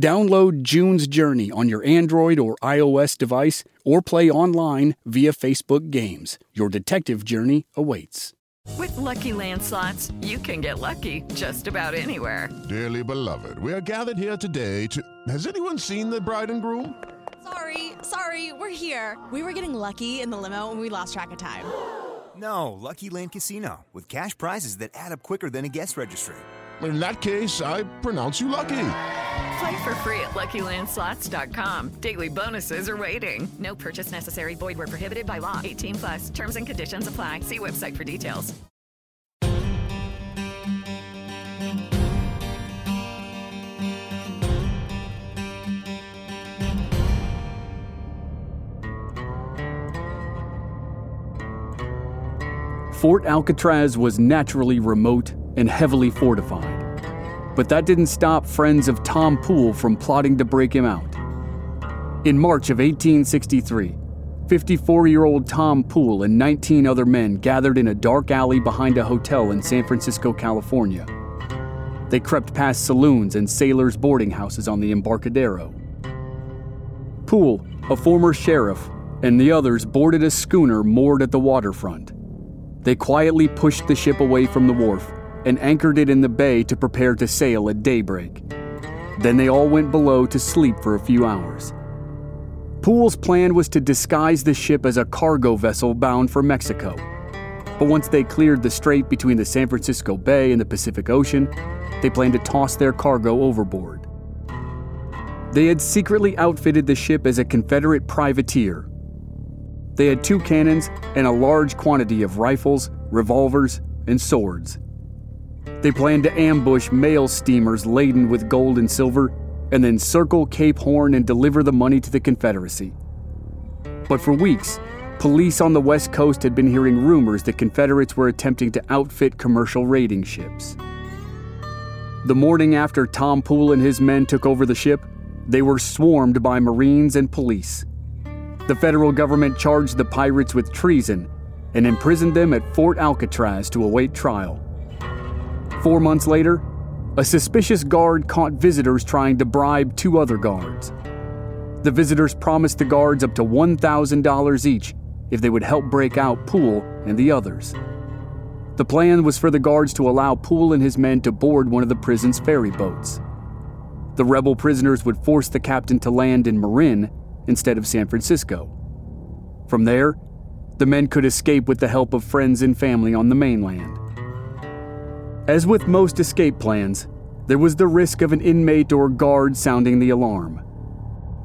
Download June's Journey on your Android or iOS device or play online via Facebook Games. Your detective journey awaits. With Lucky Land Slots, you can get lucky just about anywhere. Dearly beloved, we are gathered here today to... Has anyone seen the bride and groom? Sorry, we're here. We were getting lucky in the limo and we lost track of time. No, Lucky Land Casino, with cash prizes that add up quicker than a guest registry. In that case, I pronounce you lucky. Play for free at LuckyLandSlots.com. Daily bonuses are waiting. No purchase necessary. Void where prohibited by law. 18 plus. Terms and conditions apply. See website for details. Fort Alcatraz was naturally remote and heavily fortified. But that didn't stop friends of Tom Poole from plotting to break him out. In March of 1863, 54-year-old Tom Poole and 19 other men gathered in a dark alley behind a hotel in San Francisco, California. They crept past saloons and sailors' boarding houses on the Embarcadero. Poole, a former sheriff, and the others boarded a schooner moored at the waterfront. They quietly pushed the ship away from the wharf and anchored it in the bay to prepare to sail at daybreak. Then they all went below to sleep for a few hours. Poole's plan was to disguise the ship as a cargo vessel bound for Mexico. But once they cleared the strait between the San Francisco Bay and the Pacific Ocean, they planned to toss their cargo overboard. They had secretly outfitted the ship as a Confederate privateer. They had 2 cannons and a large quantity of rifles, revolvers, and swords. They planned to ambush mail steamers laden with gold and silver, and then circle Cape Horn and deliver the money to the Confederacy. But for weeks, police on the West Coast had been hearing rumors that Confederates were attempting to outfit commercial raiding ships. The morning after Tom Poole and his men took over the ship, they were swarmed by Marines and police. The federal government charged the pirates with treason and imprisoned them at Fort Alcatraz to await trial. 4 months later, a suspicious guard caught visitors trying to bribe 2 other guards. The visitors promised the guards up to $1,000 each if they would help break out Poole and the others. The plan was for the guards to allow Poole and his men to board one of the prison's ferry boats. The rebel prisoners would force the captain to land in Marin instead of San Francisco. From there, the men could escape with the help of friends and family on the mainland. As with most escape plans, there was the risk of an inmate or guard sounding the alarm.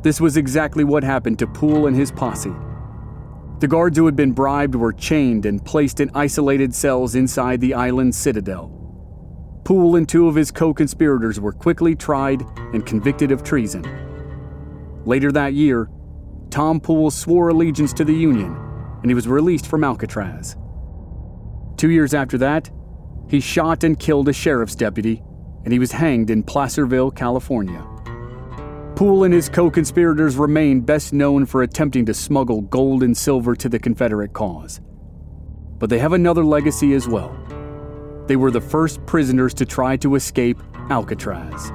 This was exactly what happened to Poole and his posse. The guards who had been bribed were chained and placed in isolated cells inside the island citadel. Poole and 2 of his co-conspirators were quickly tried and convicted of treason. Later that year, Tom Poole swore allegiance to the Union, and he was released from Alcatraz. 2 years after that, he shot and killed a sheriff's deputy, and he was hanged in Placerville, California. Poole and his co-conspirators remained best known for attempting to smuggle gold and silver to the Confederate cause. But they have another legacy as well. They were the first prisoners to try to escape Alcatraz.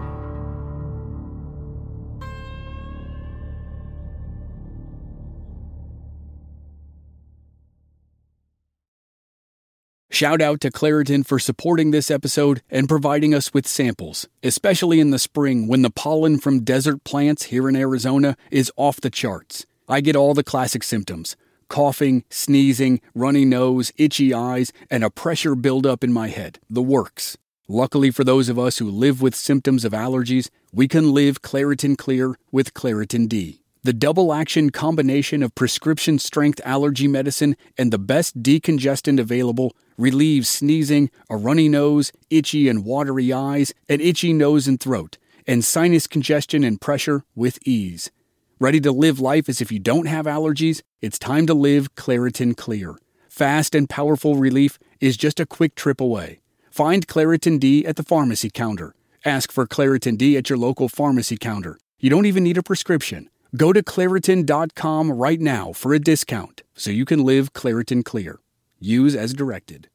Shout out to Claritin for supporting this episode and providing us with samples, especially in the spring when the pollen from desert plants here in Arizona is off the charts. I get all the classic symptoms: coughing, sneezing, runny nose, itchy eyes, and a pressure buildup in my head. The works. Luckily for those of us who live with symptoms of allergies, we can live Claritin Clear with Claritin D. The double-action combination of prescription-strength allergy medicine and the best decongestant available relieves sneezing, a runny nose, itchy and watery eyes, an itchy nose and throat, and sinus congestion and pressure with ease. Ready to live life as if you don't have allergies? It's time to live Claritin Clear. Fast and powerful relief is just a quick trip away. Find Claritin D at the pharmacy counter. Ask for Claritin D at your local pharmacy counter. You don't even need a prescription. Go to Claritin.com right now for a discount so you can live Claritin Clear. Use as directed.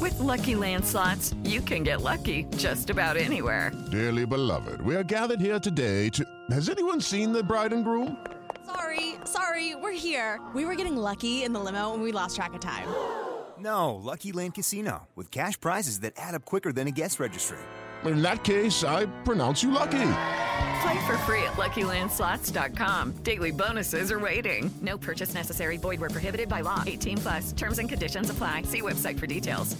With Lucky Land Slots, you can get lucky just about anywhere. Dearly beloved, we are gathered here today to... Has anyone seen the bride and groom? Sorry, we're here. We were getting lucky in the limo and we lost track of time. No, Lucky Land Casino, with cash prizes that add up quicker than a guest registry. In that case, I pronounce you lucky. Play for free at LuckyLandSlots.com. Daily bonuses are waiting. No purchase necessary. Void where prohibited by law. 18 plus. Terms and conditions apply. See website for details.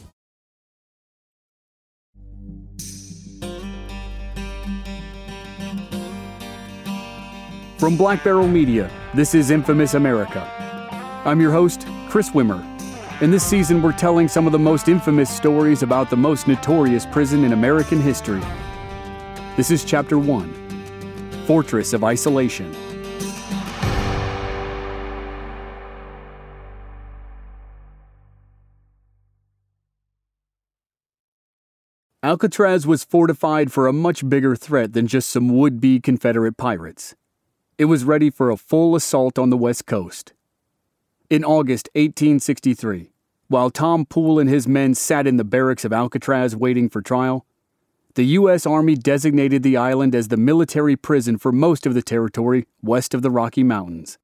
From Black Barrel Media, this is Infamous America. I'm your host, Chris Wimmer. In this season, we're telling some of the most infamous stories about the most notorious prison in American history. This is Chapter 1. Fortress of Isolation. Alcatraz was fortified for a much bigger threat than just some would-be Confederate pirates. It was ready for a full assault on the West Coast. In August 1863, while Tom Poole and his men sat in the barracks of Alcatraz waiting for trial, the U.S. Army designated the island as the military prison for most of the territory west of the Rocky Mountains.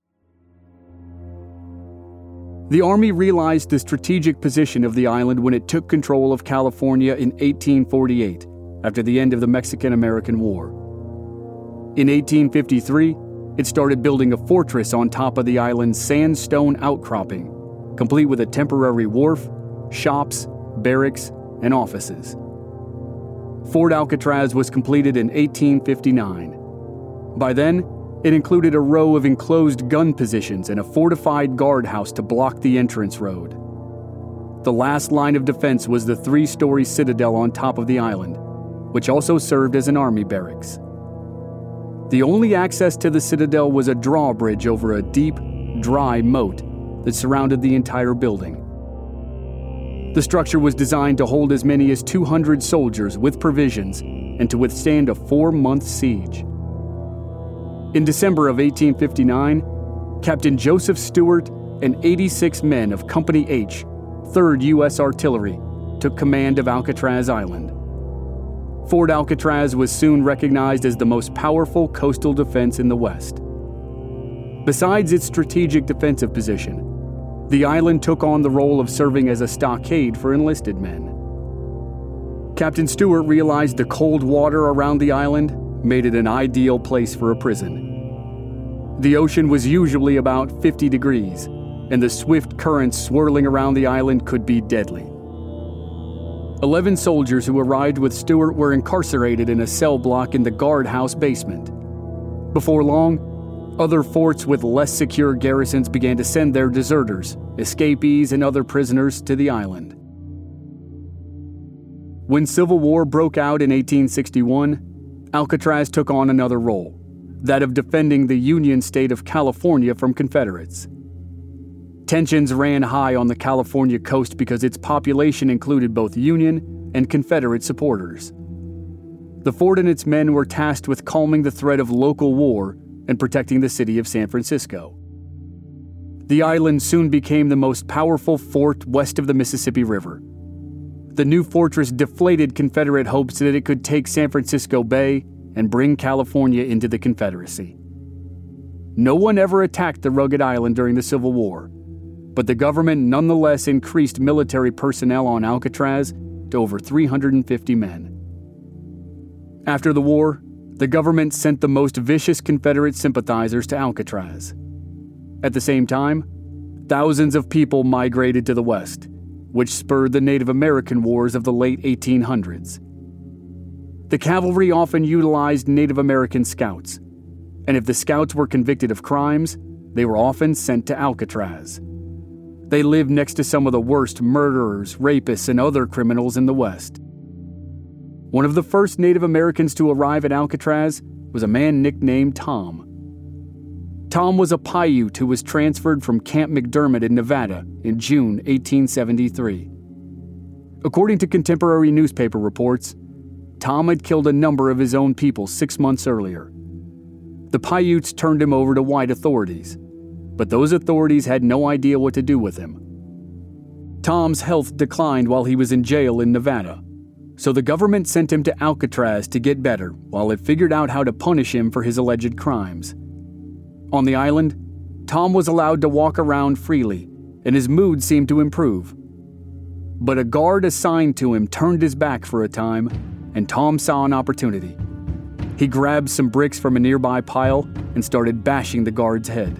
The Army realized the strategic position of the island when it took control of California in 1848, after the end of the Mexican-American War. In 1853, it started building a fortress on top of the island's sandstone outcropping, complete with a temporary wharf, shops, barracks, and offices. Fort Alcatraz was completed in 1859. By then, it included a row of enclosed gun positions and a fortified guardhouse to block the entrance road. The last line of defense was the three-story citadel on top of the island, which also served as an army barracks. The only access to the citadel was a drawbridge over a deep, dry moat that surrounded the entire building. The structure was designed to hold as many as 200 soldiers with provisions and to withstand a 4-month siege. In December of 1859, Captain Joseph Stewart and 86 men of Company H, 3rd U.S. Artillery, took command of Alcatraz Island. Fort Alcatraz was soon recognized as the most powerful coastal defense in the West. Besides its strategic defensive position, the island took on the role of serving as a stockade for enlisted men. Captain Stewart realized the cold water around the island made it an ideal place for a prison. The ocean was usually about 50 degrees, and the swift currents swirling around the island could be deadly. 11 soldiers who arrived with Stewart were incarcerated in a cell block in the guardhouse basement. Before long, other forts with less secure garrisons began to send their deserters, escapees, and other prisoners to the island. When Civil War broke out in 1861, Alcatraz took on another role, that of defending the Union state of California from Confederates. Tensions ran high on the California coast because its population included both Union and Confederate supporters. The fort and its men were tasked with calming the threat of local war and protecting the city of San Francisco. The island soon became the most powerful fort west of the Mississippi River. The new fortress deflated Confederate hopes that it could take San Francisco Bay and bring California into the Confederacy. No one ever attacked the rugged island during the Civil War, but the government nonetheless increased military personnel on Alcatraz to over 350 men. After the war, the government sent the most vicious Confederate sympathizers to Alcatraz. At the same time, Thousands of people migrated to the West, which spurred the Native American wars of the late 1800s. The cavalry often utilized Native American scouts, and if the scouts were convicted of crimes, they were often sent to Alcatraz. They lived next to some of the worst murderers, rapists, and other criminals in the West. One of the first Native Americans to arrive at Alcatraz was a man nicknamed Tom. Tom was a Paiute who was transferred from Camp McDermott in Nevada in June 1873. According to contemporary newspaper reports, Tom had killed a number of his own people 6 months earlier. The Paiutes turned him over to white authorities, but those authorities had no idea what to do with him. Tom's health declined while he was in jail in Nevada, so the government sent him to Alcatraz to get better while it figured out how to punish him for his alleged crimes. On the island, Tom was allowed to walk around freely, and his mood seemed to improve. But a guard assigned to him turned his back for a time, and Tom saw an opportunity. He grabbed some bricks from a nearby pile and started bashing the guard's head.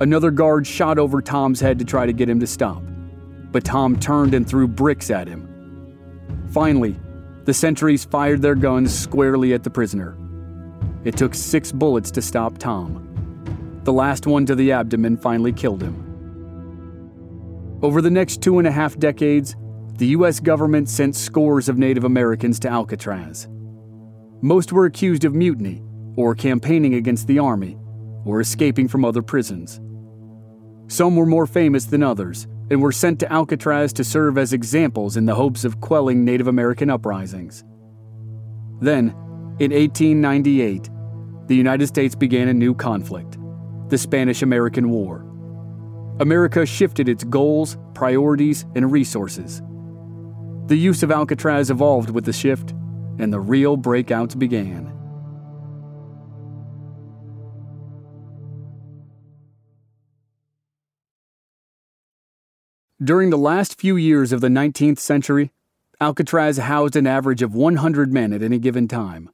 Another guard shot over Tom's head to try to get him to stop, but Tom turned and threw bricks at him. Finally, the sentries fired their guns squarely at the prisoner. It took 6 bullets to stop Tom. The last one to the abdomen finally killed him. Over the next 2.5 decades, the U.S. government sent scores of Native Americans to Alcatraz. Most were accused of mutiny, or campaigning against the army, or escaping from other prisons. Some were more famous than others, and were sent to Alcatraz to serve as examples in the hopes of quelling Native American uprisings. Then, in 1898, the United States began a new conflict, the Spanish-American War. America shifted its goals, priorities, and resources. The use of Alcatraz evolved with the shift, and the real breakouts began. During the last few years of the 19th century, Alcatraz housed an average of 100 men at any given time.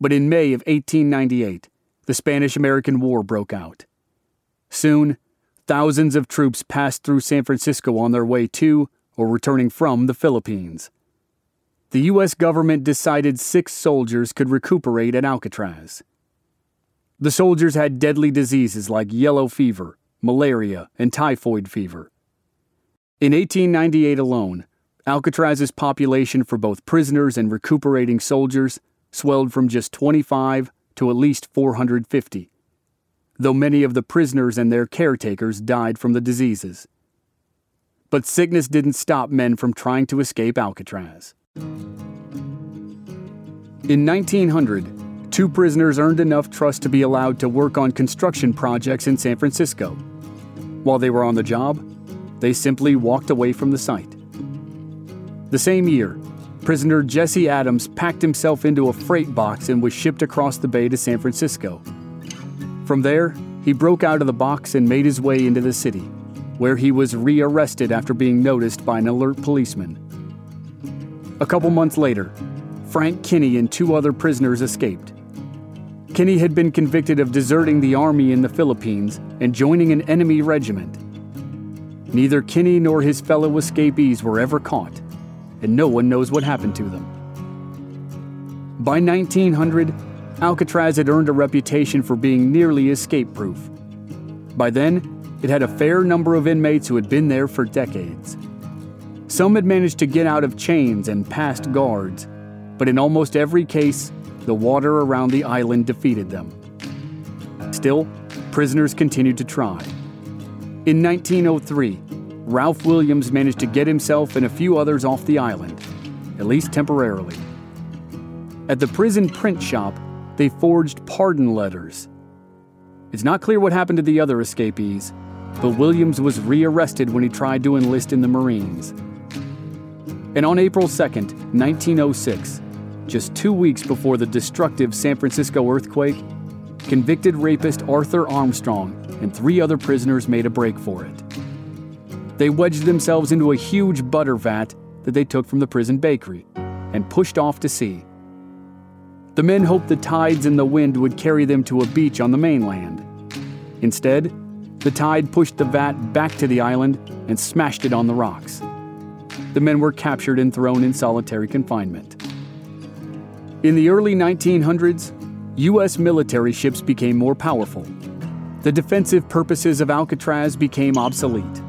But in May of 1898, the Spanish-American War broke out. Soon, thousands of troops passed through San Francisco on their way to or returning from the Philippines. The U.S. government decided 6 soldiers could recuperate at Alcatraz. The soldiers had deadly diseases like yellow fever, malaria, and typhoid fever. In 1898 alone, Alcatraz's population for both prisoners and recuperating soldiers swelled from just 25 to at least 450, though many of the prisoners and their caretakers died from the diseases. But sickness didn't stop men from trying to escape Alcatraz. In 1900, 2 prisoners earned enough trust to be allowed to work on construction projects in San Francisco. While they were on the job, they simply walked away from the site. The same year, prisoner Jesse Adams packed himself into a freight box and was shipped across the bay to San Francisco. From there, he broke out of the box and made his way into the city, where he was rearrested after being noticed by an alert policeman. A couple months later, Frank Kinney and 2 other prisoners escaped. Kinney had been convicted of deserting the army in the Philippines and joining an enemy regiment. Neither Kinney nor his fellow escapees were ever caught, and no one knows what happened to them. By 1900, Alcatraz had earned a reputation for being nearly escape-proof. By then, it had a fair number of inmates who had been there for decades. Some had managed to get out of chains and past guards, but in almost every case, the water around the island defeated them. Still, prisoners continued to try. In 1903, Ralph Williams managed to get himself and a few others off the island, at least temporarily. At the prison print shop, they forged pardon letters. It's not clear what happened to the other escapees, but Williams was rearrested when he tried to enlist in the Marines. And on April 2nd, 1906, just 2 weeks before the destructive San Francisco earthquake, convicted rapist Arthur Armstrong and 3 other prisoners made a break for it. They wedged themselves into a huge butter vat that they took from the prison bakery and pushed off to sea. The men hoped the tides and the wind would carry them to a beach on the mainland. Instead, The tide pushed the vat back to the island and smashed it on the rocks. The men were captured and thrown in solitary confinement. In the early 1900s, U.S. military ships became more powerful. The defensive purposes of Alcatraz became obsolete.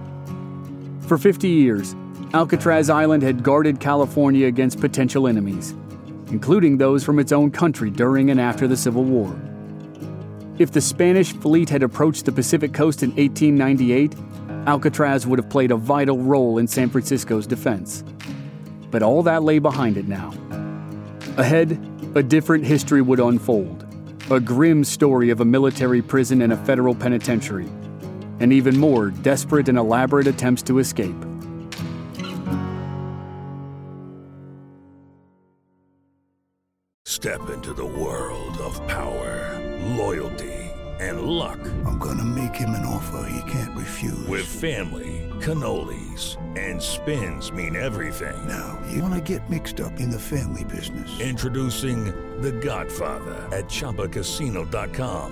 For 50 years, Alcatraz Island had guarded California against potential enemies, including those from its own country during and after the Civil War. If the Spanish fleet had approached the Pacific coast in 1898, Alcatraz would have played a vital role in San Francisco's defense. But all that lay behind it now. Ahead, a different history would unfold, a grim story of a military prison and a federal penitentiary, and even more desperate and elaborate attempts to escape. Step into the world of power, loyalty, and luck. I'm gonna make him an offer he can't refuse. With family, cannolis, and spins mean everything. Now, you wanna get mixed up in the family business. Introducing The Godfather at ChumbaCasino.com.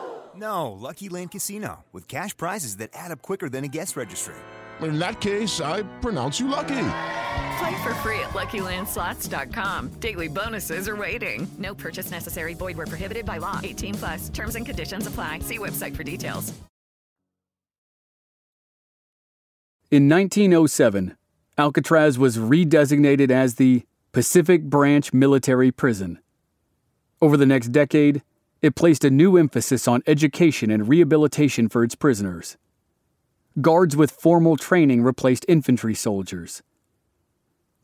No, Lucky Land Casino, with cash prizes that add up quicker than a guest registry. In that case, I pronounce you lucky. Play for free at LuckyLandSlots.com. Daily bonuses are waiting. No purchase necessary. Void where prohibited by law. 18+. Terms and conditions apply. See website for details. In 1907, Alcatraz was redesignated as the Pacific Branch Military Prison. Over the next decade, it placed a new emphasis on education and rehabilitation for its prisoners. Guards with formal training replaced infantry soldiers.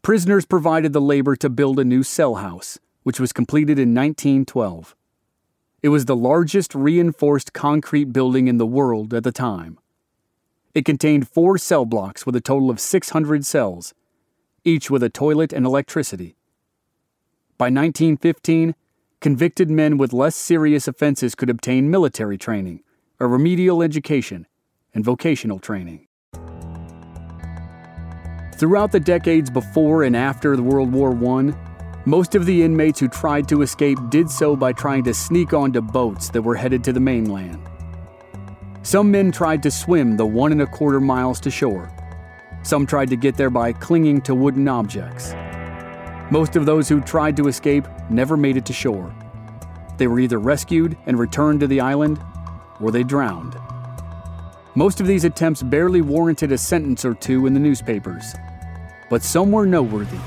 Prisoners provided the labor to build a new cell house, which was completed in 1912. It was the largest reinforced concrete building in the world at the time. It contained 4 cell blocks with a total of 600 cells, each with a toilet and electricity. By 1915, convicted men with less serious offenses could obtain military training, a remedial education, and vocational training. Throughout the decades before and after World War I, most of the inmates who tried to escape did so by trying to sneak onto boats that were headed to the mainland. Some men tried to swim the 1.25 miles to shore. Some tried to get there by clinging to wooden objects. Most of those who tried to escape never made it to shore. They were either rescued and returned to the island, or they drowned. Most of these attempts barely warranted a sentence or two in the newspapers, but some were noteworthy.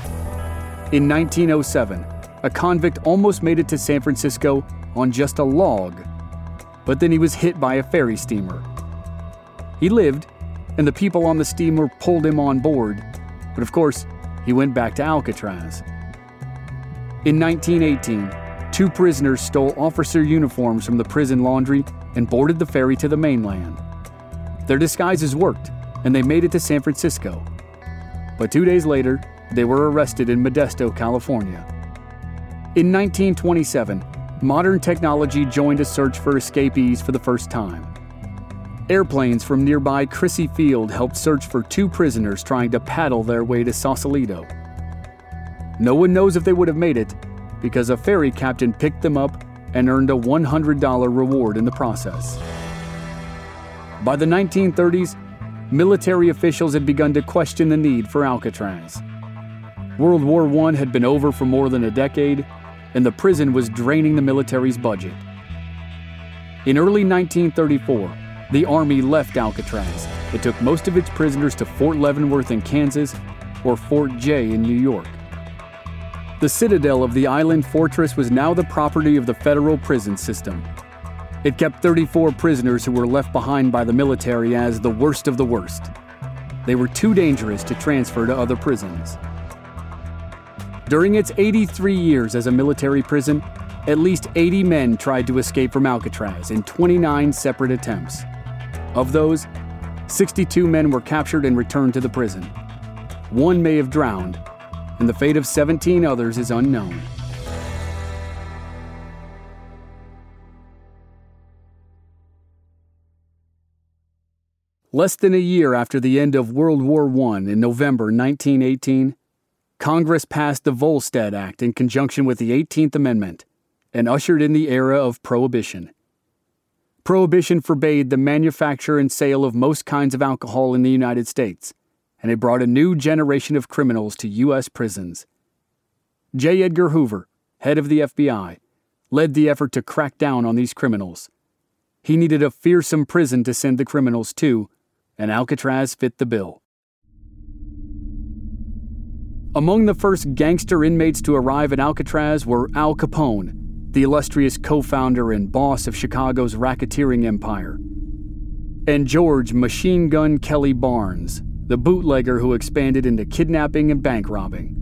In 1907, a convict almost made it to San Francisco on just a log, but then he was hit by a ferry steamer. He lived, and the people on the steamer pulled him on board, but of course, he went back to Alcatraz. In 1918, 2 prisoners stole officer uniforms from the prison laundry and boarded the ferry to the mainland. Their disguises worked, and they made it to San Francisco. But 2 days later, they were arrested in Modesto, California. In 1927, modern technology joined a search for escapees for the first time. Airplanes from nearby Crissy Field helped search for 2 prisoners trying to paddle their way to Sausalito. No one knows if they would have made it, because a ferry captain picked them up and earned a $100 reward in the process. By the 1930s, military officials had begun to question the need for Alcatraz. World War I had been over for more than a decade, and the prison was draining the military's budget. In early 1934, the Army left Alcatraz. It took most of its prisoners to Fort Leavenworth in Kansas or Fort Jay in New York. The citadel of the island fortress was now the property of the federal prison system. It kept 34 prisoners who were left behind by the military as the worst of the worst. They were too dangerous to transfer to other prisons. During its 83 years as a military prison, at least 80 men tried to escape from Alcatraz in 29 separate attempts. Of those, 62 men were captured and returned to the prison. One may have drowned, and the fate of 17 others is unknown. Less than a year after the end of World War I in November 1918, Congress passed the Volstead Act in conjunction with the 18th Amendment and ushered in the era of Prohibition. Prohibition forbade the manufacture and sale of most kinds of alcohol in the United States, and it brought a new generation of criminals to U.S. prisons. J. Edgar Hoover, head of the FBI, led the effort to crack down on these criminals. He needed a fearsome prison to send the criminals to, and Alcatraz fit the bill. Among the first gangster inmates to arrive at Alcatraz were Al Capone, the illustrious co-founder and boss of Chicago's racketeering empire, and George "Machine Gun" Kelly Barnes, the bootlegger who expanded into kidnapping and bank robbing.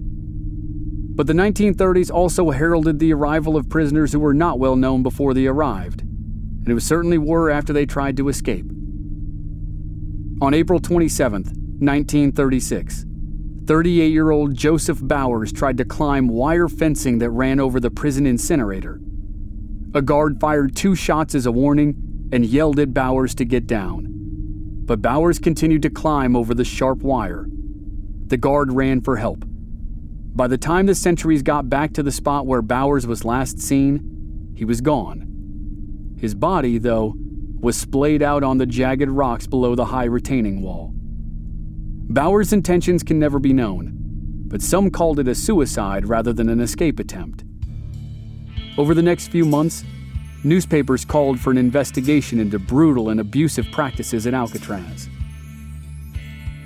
But the 1930s also heralded the arrival of prisoners who were not well known before they arrived, and who certainly were after they tried to escape. On April 27, 1936, 38-year-old Joseph Bowers tried to climb wire fencing that ran over the prison incinerator. A guard fired 2 shots as a warning and yelled at Bowers to get down. But Bowers continued to climb over the sharp wire. The guard ran for help. By the time the sentries got back to the spot where Bowers was last seen, he was gone. His body, though, was splayed out on the jagged rocks below the high retaining wall. Bowers' intentions can never be known, but some called it a suicide rather than an escape attempt. Over the next few months, newspapers called for an investigation into brutal and abusive practices at Alcatraz.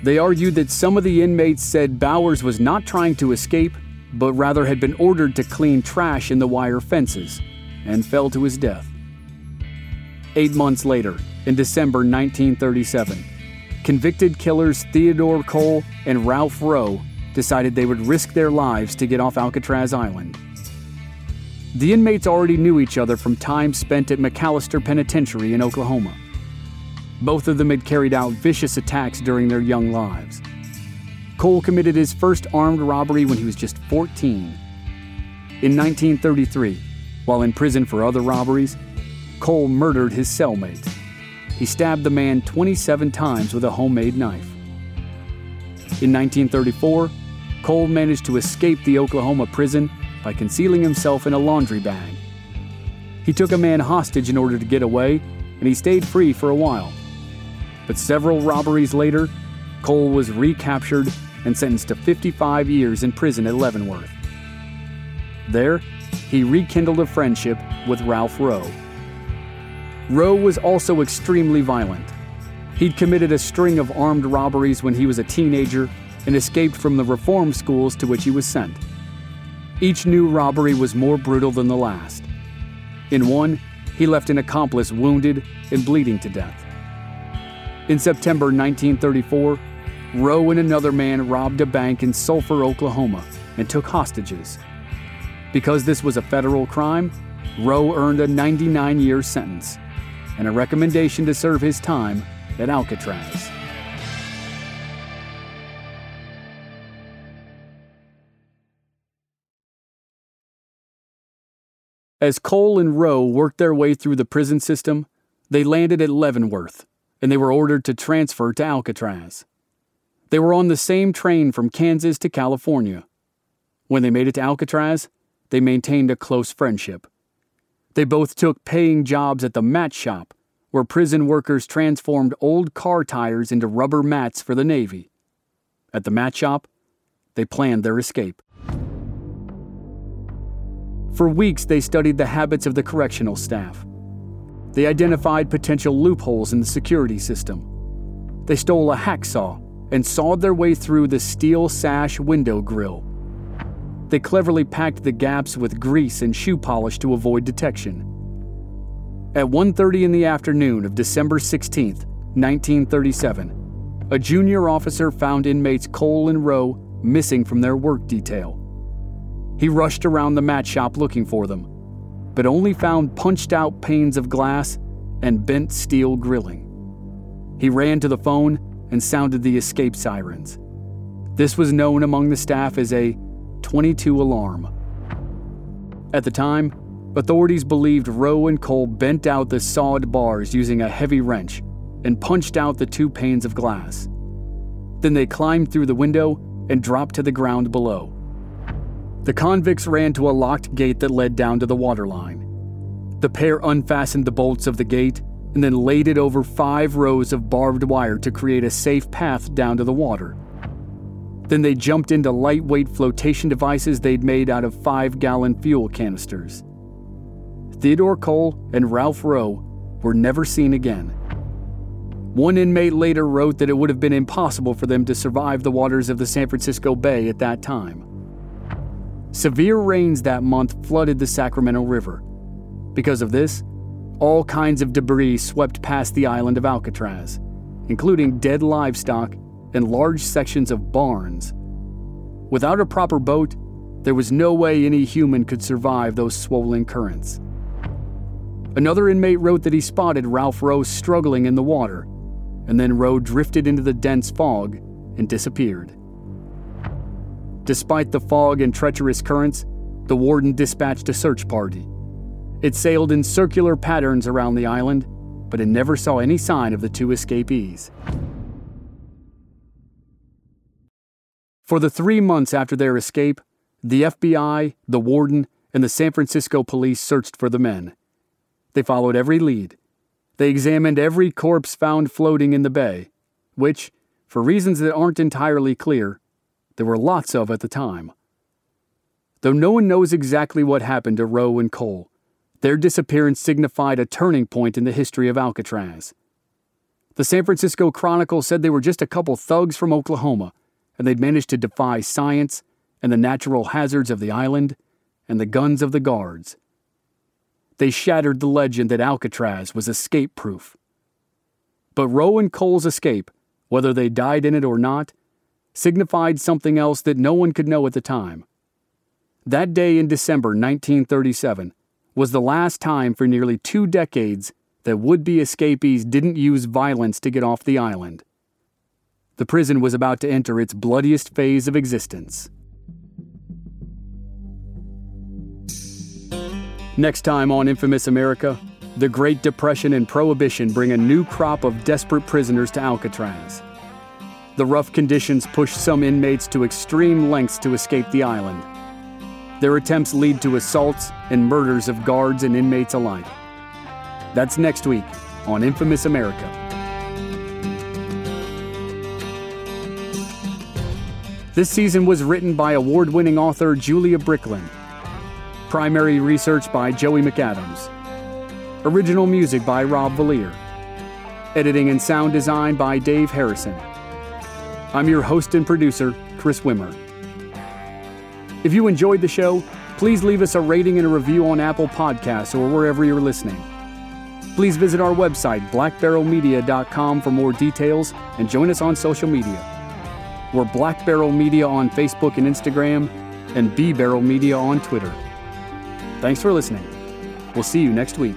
They argued that some of the inmates said Bowers was not trying to escape, but rather had been ordered to clean trash in the wire fences, and fell to his death. 8 months later, in December 1937, convicted killers Theodore Cole and Ralph Roe decided they would risk their lives to get off Alcatraz Island. The inmates already knew each other from time spent at McAllister Penitentiary in Oklahoma. Both of them had carried out vicious attacks during their young lives. Cole committed his first armed robbery when he was just 14. In 1933, while in prison for other robberies, Cole murdered his cellmate. He stabbed the man 27 times with a homemade knife. In 1934, Cole managed to escape the Oklahoma prison by concealing himself in a laundry bag. He took a man hostage in order to get away, and he stayed free for a while. But several robberies later, Cole was recaptured and sentenced to 55 years in prison at Leavenworth. There, he rekindled a friendship with Ralph Roe. Roe was also extremely violent. He'd committed a string of armed robberies when he was a teenager and escaped from the reform schools to which he was sent. Each new robbery was more brutal than the last. In one, he left an accomplice wounded and bleeding to death. In September 1934, Roe and another man robbed a bank in Sulphur, Oklahoma, and took hostages. Because this was a federal crime, Roe earned a 99-year sentence and a recommendation to serve his time at Alcatraz. As Cole and Roe worked their way through the prison system, they landed at Leavenworth, and they were ordered to transfer to Alcatraz. They were on the same train from Kansas to California. When they made it to Alcatraz, they maintained a close friendship. They both took paying jobs at the mat shop, where prison workers transformed old car tires into rubber mats for the Navy. At the mat shop, they planned their escape. For weeks, they studied the habits of the correctional staff. They identified potential loopholes in the security system. They stole a hacksaw and sawed their way through the steel sash window grill. They cleverly packed the gaps with grease and shoe polish to avoid detection. At 1:30 in the afternoon of December 16, 1937, a junior officer found inmates Cole and Roe missing from their work detail. He rushed around the mat shop looking for them, but only found punched-out panes of glass and bent steel grilling. He ran to the phone and sounded the escape sirens. This was known among the staff as a 22 alarm. At the time, authorities believed Roe and Cole bent out the sawed bars using a heavy wrench and punched out the two panes of glass. Then they climbed through the window and dropped to the ground below. The convicts ran to a locked gate that led down to the waterline. The pair unfastened the bolts of the gate and then laid it over 5 rows of barbed wire to create a safe path down to the water. Then they jumped into lightweight flotation devices they'd made out of 5-gallon fuel canisters. Theodore Cole and Ralph Roe were never seen again. One inmate later wrote that it would have been impossible for them to survive the waters of the San Francisco Bay at that time. Severe rains that month flooded the Sacramento River. Because of this, all kinds of debris swept past the island of Alcatraz, including dead livestock and large sections of barns. Without a proper boat, there was no way any human could survive those swollen currents. Another inmate wrote that he spotted Ralph Roe struggling in the water, and then Roe drifted into the dense fog and disappeared. Despite the fog and treacherous currents, the warden dispatched a search party. It sailed in circular patterns around the island, but it never saw any sign of the two escapees. For the 3 months after their escape, the FBI, the warden, and the San Francisco police searched for the men. They followed every lead. They examined every corpse found floating in the bay, which, for reasons that aren't entirely clear, there were lots of at the time. Though no one knows exactly what happened to Roe and Cole, their disappearance signified a turning point in the history of Alcatraz. The San Francisco Chronicle said they were just a couple thugs from Oklahoma, and they'd managed to defy science and the natural hazards of the island and the guns of the guards. They shattered the legend that Alcatraz was escape-proof. But Roe and Cole's escape, whether they died in it or not, signified something else that no one could know at the time. That day in December 1937 was the last time for nearly 2 decades that would-be escapees didn't use violence to get off the island. The prison was about to enter its bloodiest phase of existence. Next time on Infamous America, the Great Depression and Prohibition bring a new crop of desperate prisoners to Alcatraz. The rough conditions push some inmates to extreme lengths to escape the island. Their attempts lead to assaults and murders of guards and inmates alike. That's next week on Infamous America. This season was written by award-winning author Julia Bricklin. Primary research by Joey McAdams. Original music by Rob Valliere. Editing and sound design by Dave Harrison. I'm your host and producer, Chris Wimmer. If you enjoyed the show, please leave us a rating and a review on Apple Podcasts or wherever you're listening. Please visit our website, blackbarrelmedia.com, for more details and join us on social media. We're Black Barrel Media on Facebook and Instagram, and B Barrel Media on Twitter. Thanks for listening. We'll see you next week.